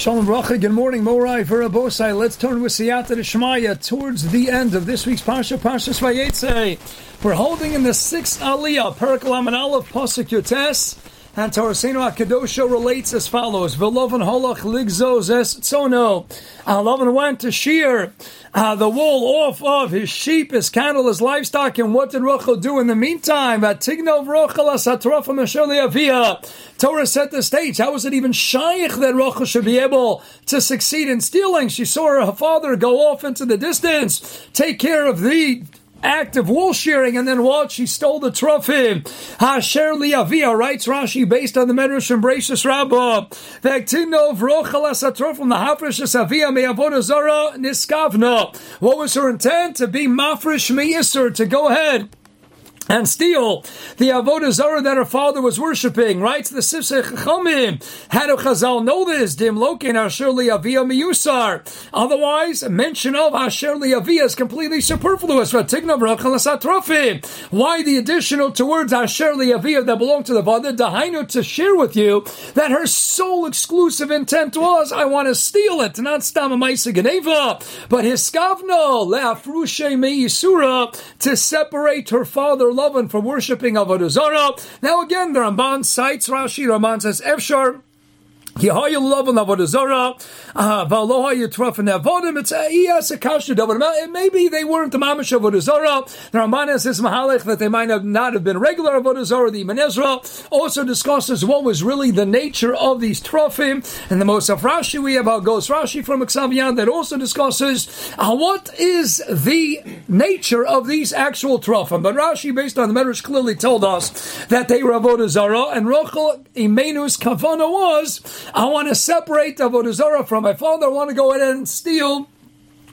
Shalom Braché, good morning, Morai Verabosei. Let's turn with Siyata Deshmaya towards the end of this week's Parsha Svayetzei. We're holding in the 6th Aliyah, Perk Lamanal of Pasuk Yutes, and Torah Seinu HaKadoshu relates as follows. V'loven holach ligzos es tzono. Loven went to shear the wool off of his sheep, his cattle, his livestock, and what did Rochel do in the meantime? Tignov Rochel asatrofa mesher li'avia. Torah set the stage. How was it even shaykh that Rochel should be able to succeed in stealing? She saw her father go off into the distance, take care of the act of wool shearing, and then what? She stole the trophy. Hasher li'avia, writes Rashi, based on the Medrash and Bereishis Rabbah. V'aktinov Rochel asatrof from the hafreshes avia me Avodah Zorah niskavna. What was her intent? To be mafresh me'isur, to go ahead and steal the Avodah Zarah that her father was worshipping, writes the Sifsei Chachomim. How do Chazal know this? Dim loken Asher li'avia miyusar. Otherwise, mention of Asher li'avia is completely superfluous. Why the additional two words Asher li'avia that belong to the father? Dahainu, to share with you that her sole exclusive intent was, I want to steal it, not Stama Maisa Geneva, but Hiskavno le'afrushe me'isura, to separate her father and for worshipping Avodah Zarah. Now again, the Ramban cites Rashi. Ramban says, Efshar, Yehayu love on Avodah Zarah, Valoha Yitraf and Avodim, it's Iyas Akashu Davodim. Maybe they weren't the Mamash Avodah Zarah. The Ramban has his Mahalach that they might have not have been regular Avodah Zarah. The Imen Ezra also discusses what was really the nature of these Trofim. And the Mosaf Rashi, we have our Ghost Rashi from Xavian that also discusses what is the nature of these actual Trofim. But Rashi, based on the Medrash, clearly told us that they were Avodah Zarah, and Rochel Imenu's Kavana was, I want to separate Avodah Zarah from my father. I want to go ahead and steal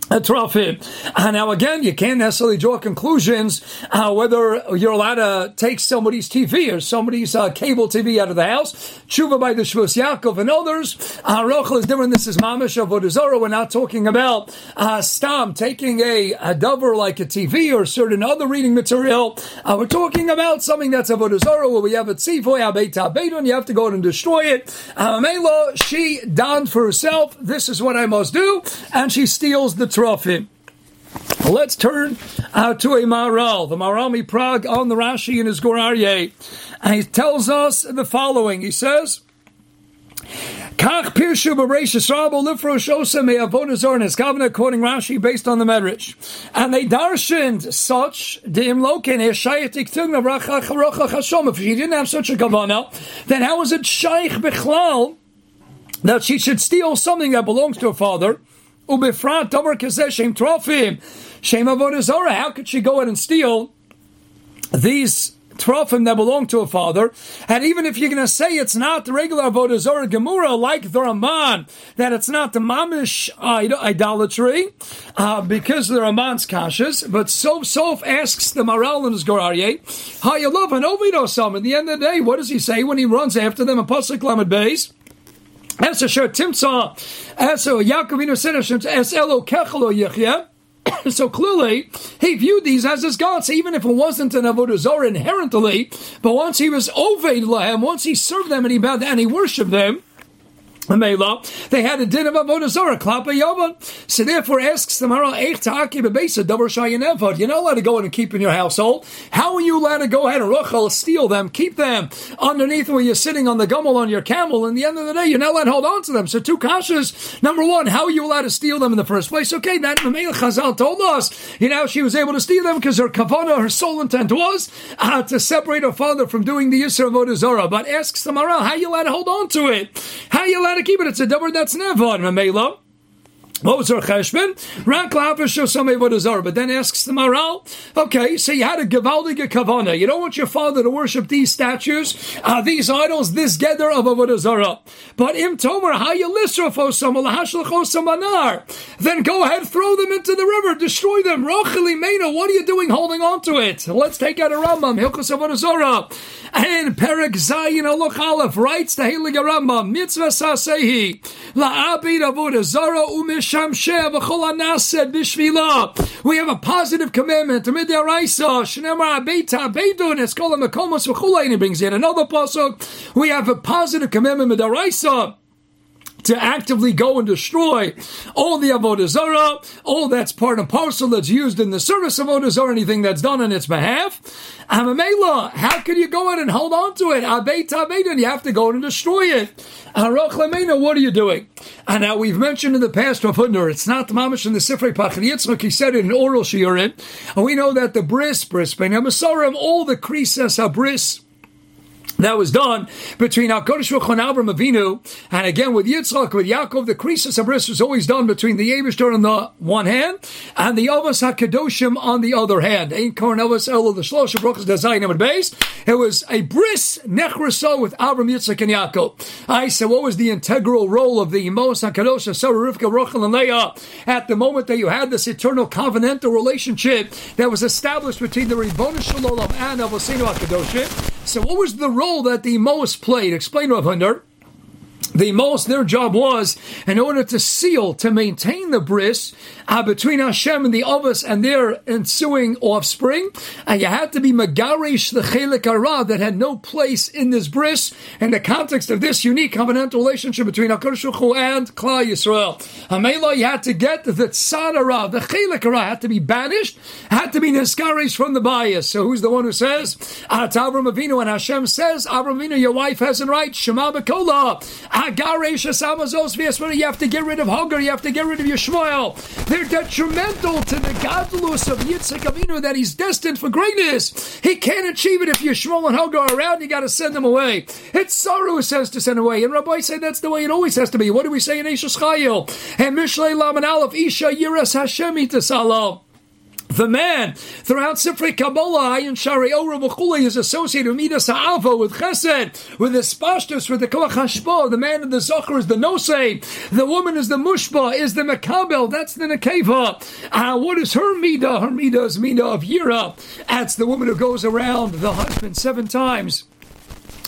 a trophy. Now again, you can't necessarily draw conclusions whether you're allowed to take somebody's TV or somebody's cable TV out of the house. Tshuva by the Shvus Yaakov and others. Rochel is different. This is Mamash Avodah Zarah. We're not talking about Stam taking a dover like a TV or certain other reading material. We're talking about something that's Avodah Zarah where we have a tzivoy abeit abeidon. You have to go out and destroy it. Mela, she donned for herself, this is what I must do, and she steals the trophy. Let's turn to a Maharal, the Maharal Prague on the Rashi in his Gur Aryeh, and he tells us the following. He says, Kach Pirshu Bereishis Rabbah Lifro Shosa Me Avodah Zarah Niskavna, quoting Rashi based on the Medrash. And they darshaned such Deim Loken Eshayet Iktigna Rachach Rochach Hashom. If she didn't have such a Kavana, then how is it Shaykh Bechlal that she should steal something that belongs to her father? Ubefrat Tomer Kazeh Shem Trofim Shem Avodah Zarah. How could she go out and steal these Trofim that belong to her father? And even if you're going to say it's not the regular Avodah Zarah Gemura, like the Ramban, that it's not the Mamish idolatry, because the Ramban's kashas, but Sof asks the Maharal in his Gur Aryeh, how you love an Ovido Sam. At the end of the day, what does he say when he runs after them? Apostle Klamet Beis. As a short timsa, as a Yaakovino Senashim, as Elo Kechelo Yechia. So clearly, he viewed these as his gods, even if it wasn't an Avodah Zarah inherently. But once he was Oved Lahem, once he served them and he bowed and he worshipped them, they had a din of Avodah Zarah, Klapa Yavon. So therefore asks the Maharal, Eich Ta'aki Bebesa, Davar Shayin Evod. You're not allowed to go in and keep in your household. How are you allowed to go ahead and Rochel, steal them, keep them underneath where you're sitting on the gummel on your camel? And at the end of the day, you're not allowed to hold on to them. So two kashas. Number one, how are you allowed to steal them in the first place? Okay, that Mamela Chazal told us, she was able to steal them because her kavana, her sole intent was to separate her father from doing the Yisra of Avodah Zarah. But asks the Maharal, how are you allowed to hold on to it? How are you allowed to keep it? It's a double that's never on Mamela. What was her cheshbon? But then asks the Maharal, okay, so you had a gevaldige kavana. You don't want your father to worship these statues, these idols, this gather of Avodah Zarah. But im tomer then go ahead, throw them into the river, destroy them. Rochel Imenu, what are you doing holding on to it? Let's take out a Rambam, Hilchos Avodah Zarah, and Perak Zayin Aloch Aleph, writes the Heilige Rambam, mitzvah sasehi la'abid Avodah Zarah umish. We have a positive commandment to midiraisa shnemar abita beidun eskola mekomos v'chula, and he brings in another pasuk. We have a positive commandment midiraisa to actively go and destroy all the Avodah Zorah, all that's part and parcel that's used in the service of Avodah Zorah, anything that's done on its behalf. Amamela, how can you go in and hold on to it? Abeit Abedin, you have to go in and destroy it. Haroch Lamena, what are you doing? And now we've mentioned in the past, it's not Mamash in the Sifrei Pachri Yitzchak, he said it in oral shiurim, and we know that the bris, ben Yamasarim, all the krises habris, that was done between HaKadosh Baruch Hu and Avram Avinu, and again with Yitzchak, with Yaakov, the krisis habris was always done between the Yevishter on the one hand and the Avos HaKadoshim on the other hand. Ein Koran Avos Elo the Shlosha Brochas Dazayin Amud Beis. It was a bris nechraso with Avram, Yitzchak, and Yaakov. I said, what was the integral role of the Imos HaKadosh, Sarah, Rivka, Rochel, and Leah at the moment that you had this eternal covenantal relationship that was established between the Ribbono Shel Olam and Avosinu HaKadoshim? So what was the role that the Imos played? Explain, Rav Hunder. The Imos, their job was, in order to seal, to maintain the bris between Hashem and the Avos and their ensuing offspring, and you had to be Megarish the Chelik Hara that had no place in this bris in the context of this unique covenantal relationship between HaKadosh Baruch Hu and Klal Yisrael. Hameila, you had to get the Tzad Hara, the Chelik Hara had to be banished, had to be Neskarish from the bias. So who's the one who says? It's Avram Avinu, and Hashem says, Avram Avinu, your wife has a right, Shema B'Kola. You have to get rid of Hagar, you have to get rid of Yishmael. They're detrimental to the godless of Yitzchak Avinu that he's destined for greatness. He can't achieve it if Yishmael and Hagar are around, you got to send them away. It's Sarah who says to send away, and Rabbi say that's the way it always has to be. What do we say in Eishes Chayil? And Mishlei Laman Aleph, Isha Yiras Hashem Itasalo. The man, throughout Sifrei Kabbalah, Ayin Shari Orah V'chulei, is associated with Midas Ha'ava, with Chesed, with the Spashtus, with the Koach Hashba. The man of the Zohar is the Nosei. The woman is the Mushba, is the Mekabel. That's the Nekeva. What is her Midah? Her Midah is Midah of Yira. That's the woman who goes around the husband 7 times.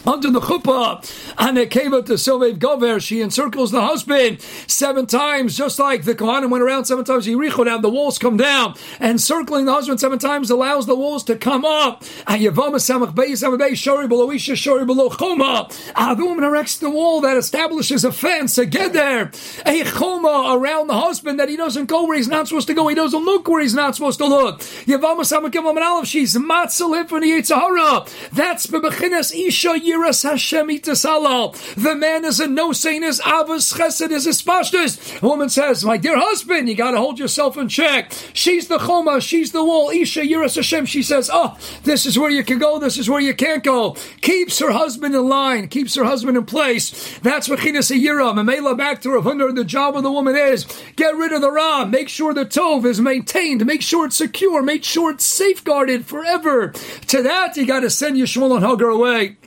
Under the chuppah, Anekeva to Sovev Gover, she encircles the husband 7 times, just like the Kohanim went around 7 times, Yericho down, the walls come down, and circling the husband 7 times allows the walls to come up. Yevama Samach Beis Amabei, Shori below Isha, Shori below Choma. The woman erects the wall that establishes a fence, a geder, a Choma around the husband that he doesn't go where he's not supposed to go, he doesn't look where he's not supposed to look. Yevama Samach Yevama Aleph, she's Matzal Hifani Yitzhara. That's Bebechines Isha Yiras Hashem Itasalo. The man is a no-saint, is Avos Chesed, is a Spashtus. Woman says, my dear husband, you got to hold yourself in check. She's the Choma, she's the wall. Isha Yiras Hashem, she says, oh, this is where you can go, this is where you can't go. Keeps her husband in line, keeps her husband in place. That's what Chinas Yira. Mamela back to Rav Hunder, the job of the woman is, get rid of the Ra, make sure the Tov is maintained, make sure it's secure, make sure it's safeguarded forever. To that, you got to send Yishmael and Hagar away.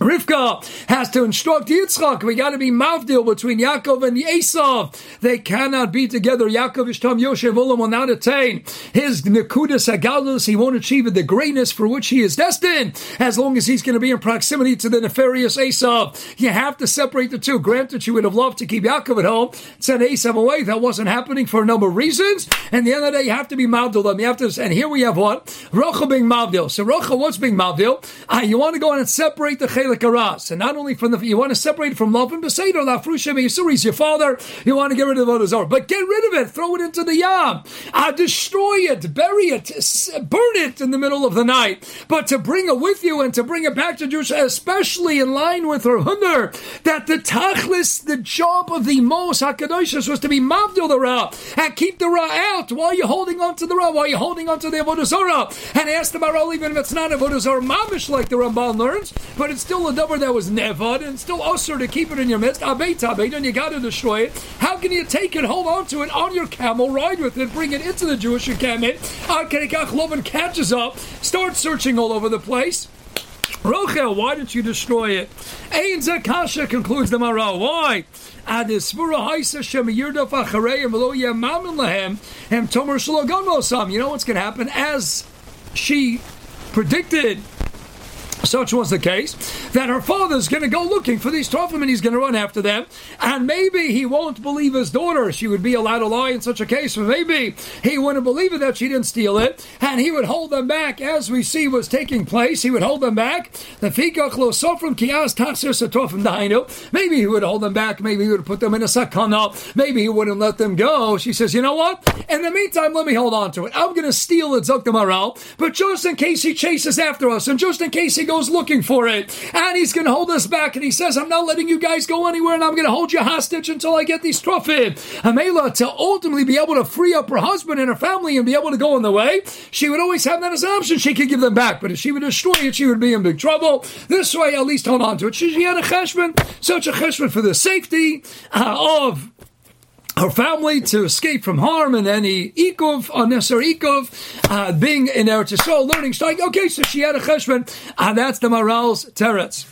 Rivka has to instruct Yitzchak, we got to be mavdil between Yaakov and Esav. They cannot be together. Yaakov Ishtam Yoshev Olam will not attain his Nekudas HaGalus. He won't achieve the greatness for which he is destined as long as he's going to be in proximity to the nefarious Esav. You have to separate the two. Granted, you would have loved to keep Yaakov at home, send Esav away. That wasn't happening for a number of reasons. And the end of the day, you have to be mavdil them. You have to, and here we have what? Rochel being mavdil. So Rochel, what's being mavdil? You want to go in and separate the So not only from the, you want to separate from Love and Beseder, Lafrushim Yisuri's your father, you want to get rid of Avodah Zarah, but get rid of it, throw it into the Yam, destroy it, bury it, burn it in the middle of the night. But to bring it with you and to bring it back to Jerusalem, especially in line with her Hunder, that the Tachlis, the job of the Mos HaKadosh was to be Mavdil the Ra, and keep the Ra out while you're holding on to the Ra, while you're holding on to the Avodah Zarah. And ask the Maharal, even if it's not Avodah Zarah Mamish like the Ramban learns, but it's still a davar that was nevad and still usher to keep it in your midst. Abeit, and you got to destroy it. How can you take it, hold on to it on your camel, ride with it, bring it into the Jewish encampment? Akerekach Lovan catches up, starts searching all over the place. Rochel, why didn't you destroy it? Ein Zakasha, concludes the Maharal. Why? You know what's going to happen? As she predicted, Such was the case that her father's going to go looking for these Tofim and he's going to run after them, and maybe he won't believe his daughter. She would be allowed to lie in such a case, but maybe he wouldn't believe it that she didn't steal it, and he would hold them back, as we see was taking place. He would hold them back. Maybe he would hold them back. Maybe he would put them in a sakana. Maybe he wouldn't let them go. She says, you know what? In the meantime, let me hold on to it. I'm going to steal it, Zok the Maharal, but just in case he chases after us, and just in case he goes looking for it, and he's going to hold us back, and he says, I'm not letting you guys go anywhere, and I'm going to hold you hostage until I get these tefillin. Amela, to ultimately be able to free up her husband and her family and be able to go on the way, she would always have that as an option. She could give them back, but if she would destroy it, she would be in big trouble. This way, at least hold on to it. She had a cheshbon, such a cheshbon for the safety of her family, to escape from harm and any ikov, unnecessary ikov, being in Eretz Yisrael, learning, starting. Okay, so she had a cheshbon, and that's the Maharal's teretz.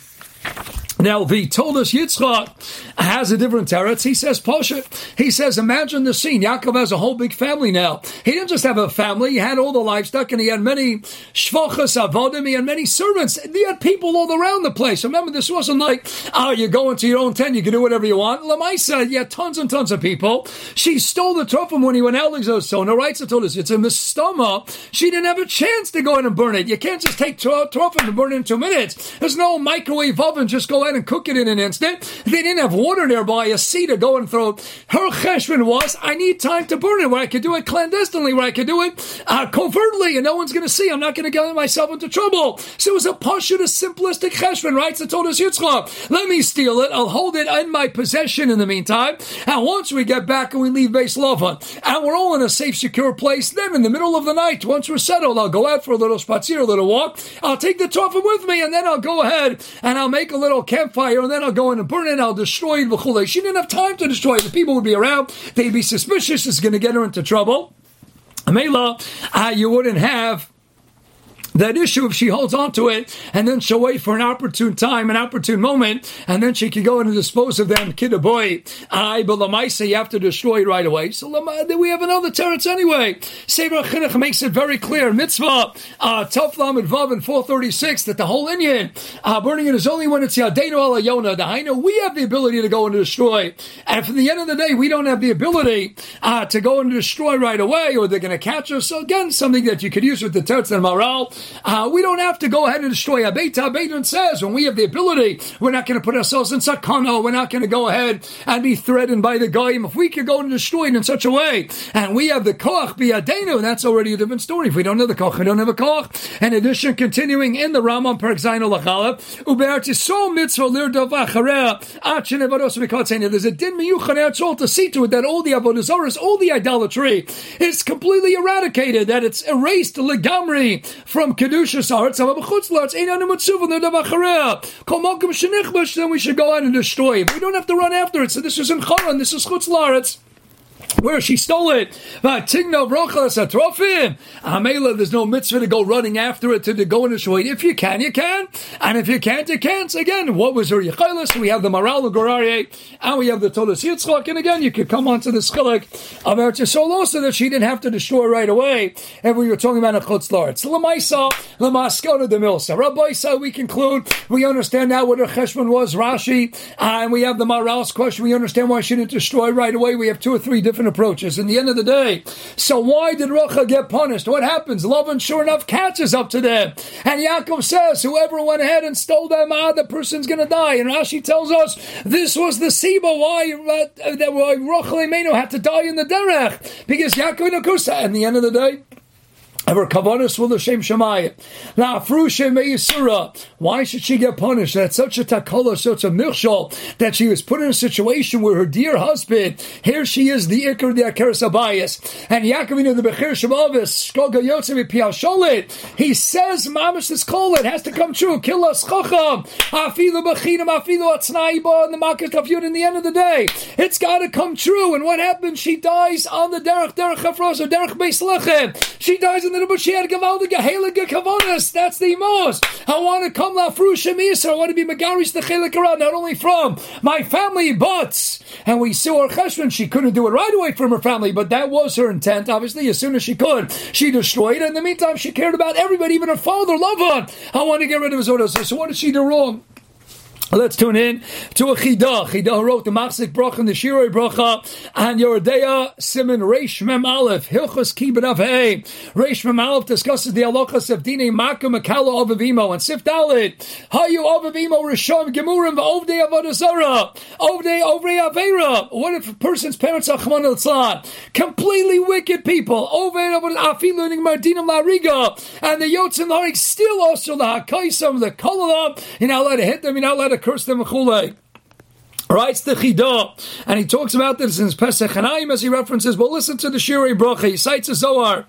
Now, the Toldos Yitzchak has a different teretz. He says, Pasha, he says, imagine the scene. Yaakov has a whole big family now. He didn't just have a family. He had all the livestock, and he had many shvachas avodim. He had many servants. He had people all around the place. Remember, this wasn't like, oh, you go into your own tent, you can do whatever you want. Lamaisa, he had tons and tons of people. She stole the tefillin when he went out. Exosona writes the Toldos Yitzchak in the stomach. She didn't have a chance to go in and burn it. You can't just take tefillin and burn it in 2 minutes. There's no microwave oven. Just go in and cook it in an instant. They didn't have water nearby, a sea to go and throw. Her cheshbon was, I need time to burn it, where I could do it clandestinely, where I could do it covertly, and no one's going to see. I'm not going to get myself into trouble. So it was a pashut, a simplistic cheshbon, right? So Toldos Yitzchak, let me steal it. I'll hold it in my possession in the meantime. And once we get back and we leave Beis Lavan, and we're all in a safe, secure place, then in the middle of the night, once we're settled, I'll go out for a little spatzir, a little walk. I'll take the tefillin with me, and then I'll go ahead and I'll make a little campfire, and then I'll go in and burn it, and I'll destroy it. She didn't have time to destroy it. The people would be around. They'd be suspicious. It's going to get her into trouble. Amela, you wouldn't have that issue if she holds on to it, and then she'll wait for an opportune time, an opportune moment, and then she can go in and dispose of them. Kid a boy, but Lamaisa, you have to destroy it right away. So we have another teretz anyway. Sefer Chinuch makes it very clear, mitzvah, Tov Lamed Vav in 436, that the whole Indian, burning it is only when it's Yadeinu Ala Yonah. The Hainu, we have the ability to go and destroy. And from the end of the day, we don't have the ability to go and destroy right away, or they're going to catch us. So again, something that you could use with the teretz and Maharal. We don't have to go ahead and destroy Abedin says, when we have the ability, we're not going to put ourselves in sakana. We're not going to go ahead and be threatened by the goyim. If we could go and destroy it in such a way, and we have the koach biyadenu, that's already a different story. If we don't have the koach, we don't have a koach. In addition, continuing in the Rambam Perk Zayin Olachalep, uberti so mitzvah lir davachareh achin evados v'katzenia. There's a din miyuchan etzol to see to it that all the Avodah Zorah, all the idolatry, is completely eradicated. That it's erased legamri from Kedushas Haaretz, Chutz La'aretz, Ein Anu Mitzuva L'Davar Achareh. Kol Malkum Shenichbash. Then we should go out and destroy it. We don't have to run after it. So this is in Haran. This is Chutz La'aretz, where she stole it. Amela, there's no mitzvah to go running after it, to go and destroy it. If you can, you can. And if you can't, you can't. So again, what was her Yechailas? We have the Maharal, the Gur Aryeh, and we have the Toldos Yitzchak. And again, you could come on to the Schilek of Eretz Yisrael also, that she didn't have to destroy right away. And we were talking about a Chutz La'aretz. L'maisa, l'maskona de milsa. Rabbaisa, we conclude. We understand now what her cheshbon was, Rashi. And we have the Maharal's question. We understand why she didn't destroy right away. We have 2 or 3 different approaches in the end of the day. So why did Rochel get punished? What happens? Lavan sure enough catches up to them, and Yaakov says, whoever went ahead and stole them, the person's going to die. And Rashi tells us this was the siba why Rochel Imenu had to die in the derech, because Yaakov Nakusa. In the end of the day, ever kavanus will the shem shemayim la'afru shem me'isura. Why should she get punished? That's such a takola, such a mirshal, that she was put in a situation where her dear husband, here she is, the ikar, the akeres abayis, and Yaakovinu the bechir shemavis shkoga yotzevi piasholit. He says, mamish this kol, it has to come true. Kill us chacham afilu bachinam afilu atznaiba and the market of yud. In the end of the day, it's got to come true. And what happens? She dies on the derech hafros or derech beis lechem. She dies in in the Rebbe had Gavaldiga Heliga Kavonas. That's the most. I want to come lafru Shemisa. I want to be Megarish the Chelikara, not only from my family, but. And we saw her Cheshvan. She couldn't do it right away from her family, but that was her intent. Obviously, as soon as she could, she destroyed. And in the meantime, she cared about everybody, even her father, Lavan. I want to get rid of his orders. So what did she do wrong? Let's tune in to a Chida. Chida wrote the Machzik Bracha and the Shiroi Bracha and Yeridea Siman Reish Mem Aleph. Hilchos Kibanav Hei. Reish Mem Aleph discusses the Alochas of Dine Makum Akala Avavimo and Sif Dalit. Hayu Avavimo Rishon Gemurim Ovdei Avodah Zorah. Ovdei Ovrei Avera. What if a person's parents are Chman Eltzad? Completely wicked people. Ovdei Avodah Afi learning Mardinim Lariga. And the Yotzim Larig still also the Hakaisam, the Kolalam. You're not allowed to hit them. You're not allowed to curse them, Chulei. Writes the Chida, and he talks about this in his Pesach Hanayim as he references, well, listen to the Shirei Bracha. He cites the Zohar.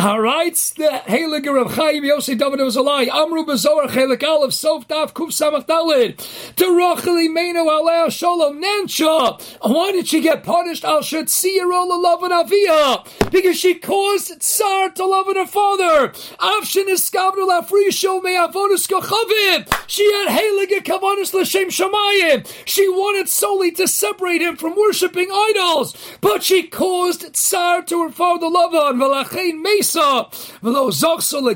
Writes the Heiliger of Chaim Yosef David was a lie. Amru B'Zohar Chelik Aleph Sof Daf Kuf Samach Dalid. To Rochel Imenu Alea Shalom Nansha. Why did she get punished? Al Shetziro L'Lavan Avia. Because she caused Tsar to love her father. Avshin Iskavnu Lafrisho Me'avonus Kochavim. She had Heiliger Kavanus L'Shem Shamayim. She wanted solely to separate him from worshipping idols. But she caused Tsar to her father Lavan. V'Lachein Meis. The Chida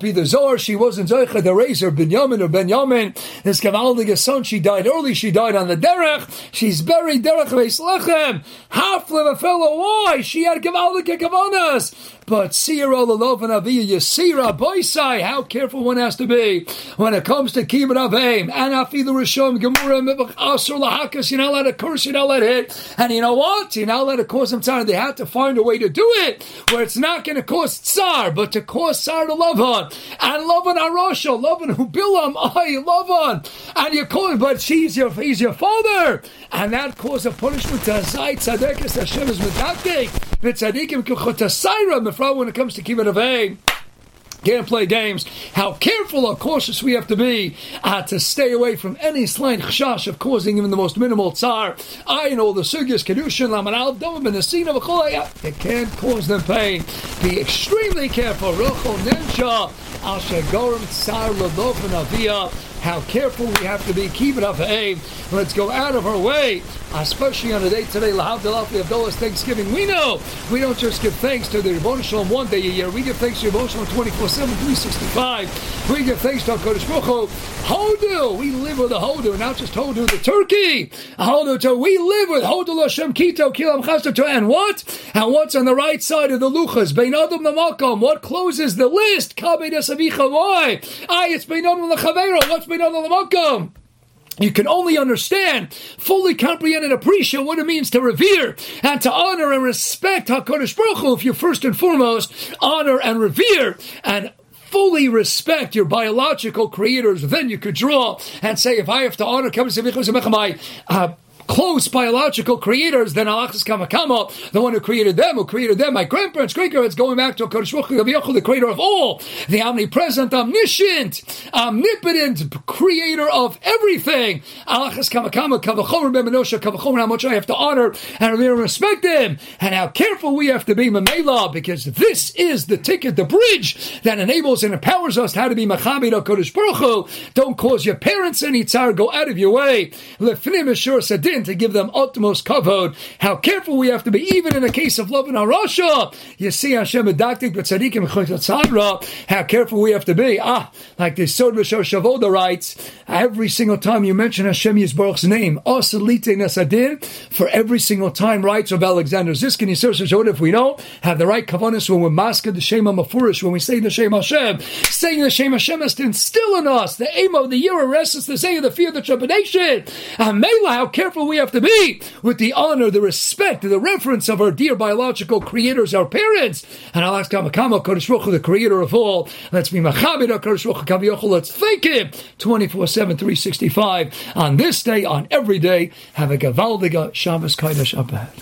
Pi the Zohar, she wasn't Zoicha the razor Binyamin or Benyamin. This Gavaldiga's son, she died early, she died on the Derech. She's buried Derech Beis Lechem. Half of a fellow, why? She had Gavaldiga Kavanas. But Sira Lalovan Aviyah Yisira Boisai, how careful one has to be when it comes to Kibbut Avim. And Afilu Rishom Gemura Mibach Asur Lahakas, you're not allowed to curse, you're not allowed to hit. And you know what? You're not allowed to cause them time. They have to find a way to do it where it's not going to cause tsar, but to cause tsar to Lavan and Lavan Arosha, Lavan Hubilam, I Lavan, and you're calling, but he's your father, and that caused a punishment to Zayt Tzaddikus Hashem is Medakdik V'tzadikim Kuchotasayram. The problem when it comes to Kibbutz Avim. Can't play games. How careful or cautious we have to be to stay away from any slight chashash of causing even the most minimal tsar. I know the sugyas kedushin lamanal doma benasina v'cholaya. It can't cause them pain. Be extremely careful. Rochel nensha ashegorim tsar ladofen avia. How careful we have to be. Keep it up, aim. Let's go out of our way, especially on a day today, Lahavdalafi Abdullah's Thanksgiving. We know we don't just give thanks to the Ribbono Shel Olam one day a year. We give thanks to Ribbono Shel Olam 24/7, 365. We give thanks to HaKadosh Baruch Hu. Hodu. We live with the Hodu, not just Hodu the turkey. Hodu. We live with Hodu Hashem Kito Kilam Chastato. And what? And what's on the right side of the luchas? Bein Adam Namakom. What closes the list? Kabed Asavicha. Why? Aye, it's Bein Adam Lachavero. What's Bein Adam Namakom? You can only understand, fully comprehend and appreciate what it means to revere and to honor and respect HaKadosh Baruch Hu if you first and foremost honor and revere and fully respect your biological creators. Then you could draw and say, if I have to honor my close biological creators, then Alachas Kamakama, the one who created them, my grandparents, great-grandparents, going back to HaKadosh Baruch Hu, the creator of all, the omnipresent, omniscient, omnipotent creator of everything. Alachas Kamakama, Kavachomer Ben Menosha, Kavachomer, how much I have to honor and respect him, and how careful we have to be, Mamela, because this is the ticket, the bridge that enables and empowers us how to be Machabed HaKadosh Baruch Hu. Don't cause your parents any tzar, go out of your way. Lefnim Ashur Sadin, to give them utmost kavod. How careful we have to be, even in the case of love and harasha. You see, Hashem adaktik b'tzadikim chotatzadra. How careful we have to be. Like the Sod Rishon Shavoda writes, every single time you mention Hashem Yisbaruch's name, asalite nasadin. For every single time, writes of Alexander Ziskin, he says, if we don't have the right kavanas when we're masked the Shema Mafurish, when we say the Shema Hashem, saying the Shema Hashem has to instill in us the aim of the year of rest, the say of the fear of the trepidation. And Mela, how careful we have to be with the honor, the respect, the reverence of our dear biological creators, our parents. And I'll ask Kamakama, Kodesh Ruchu, the creator of all. Let's be Machabed, Kodesh Ruchu, Kaviochu. Let's thank him 24/7, 365. On this day, on every day, have a Gavaldiga Shabbos Kodesh up ahead.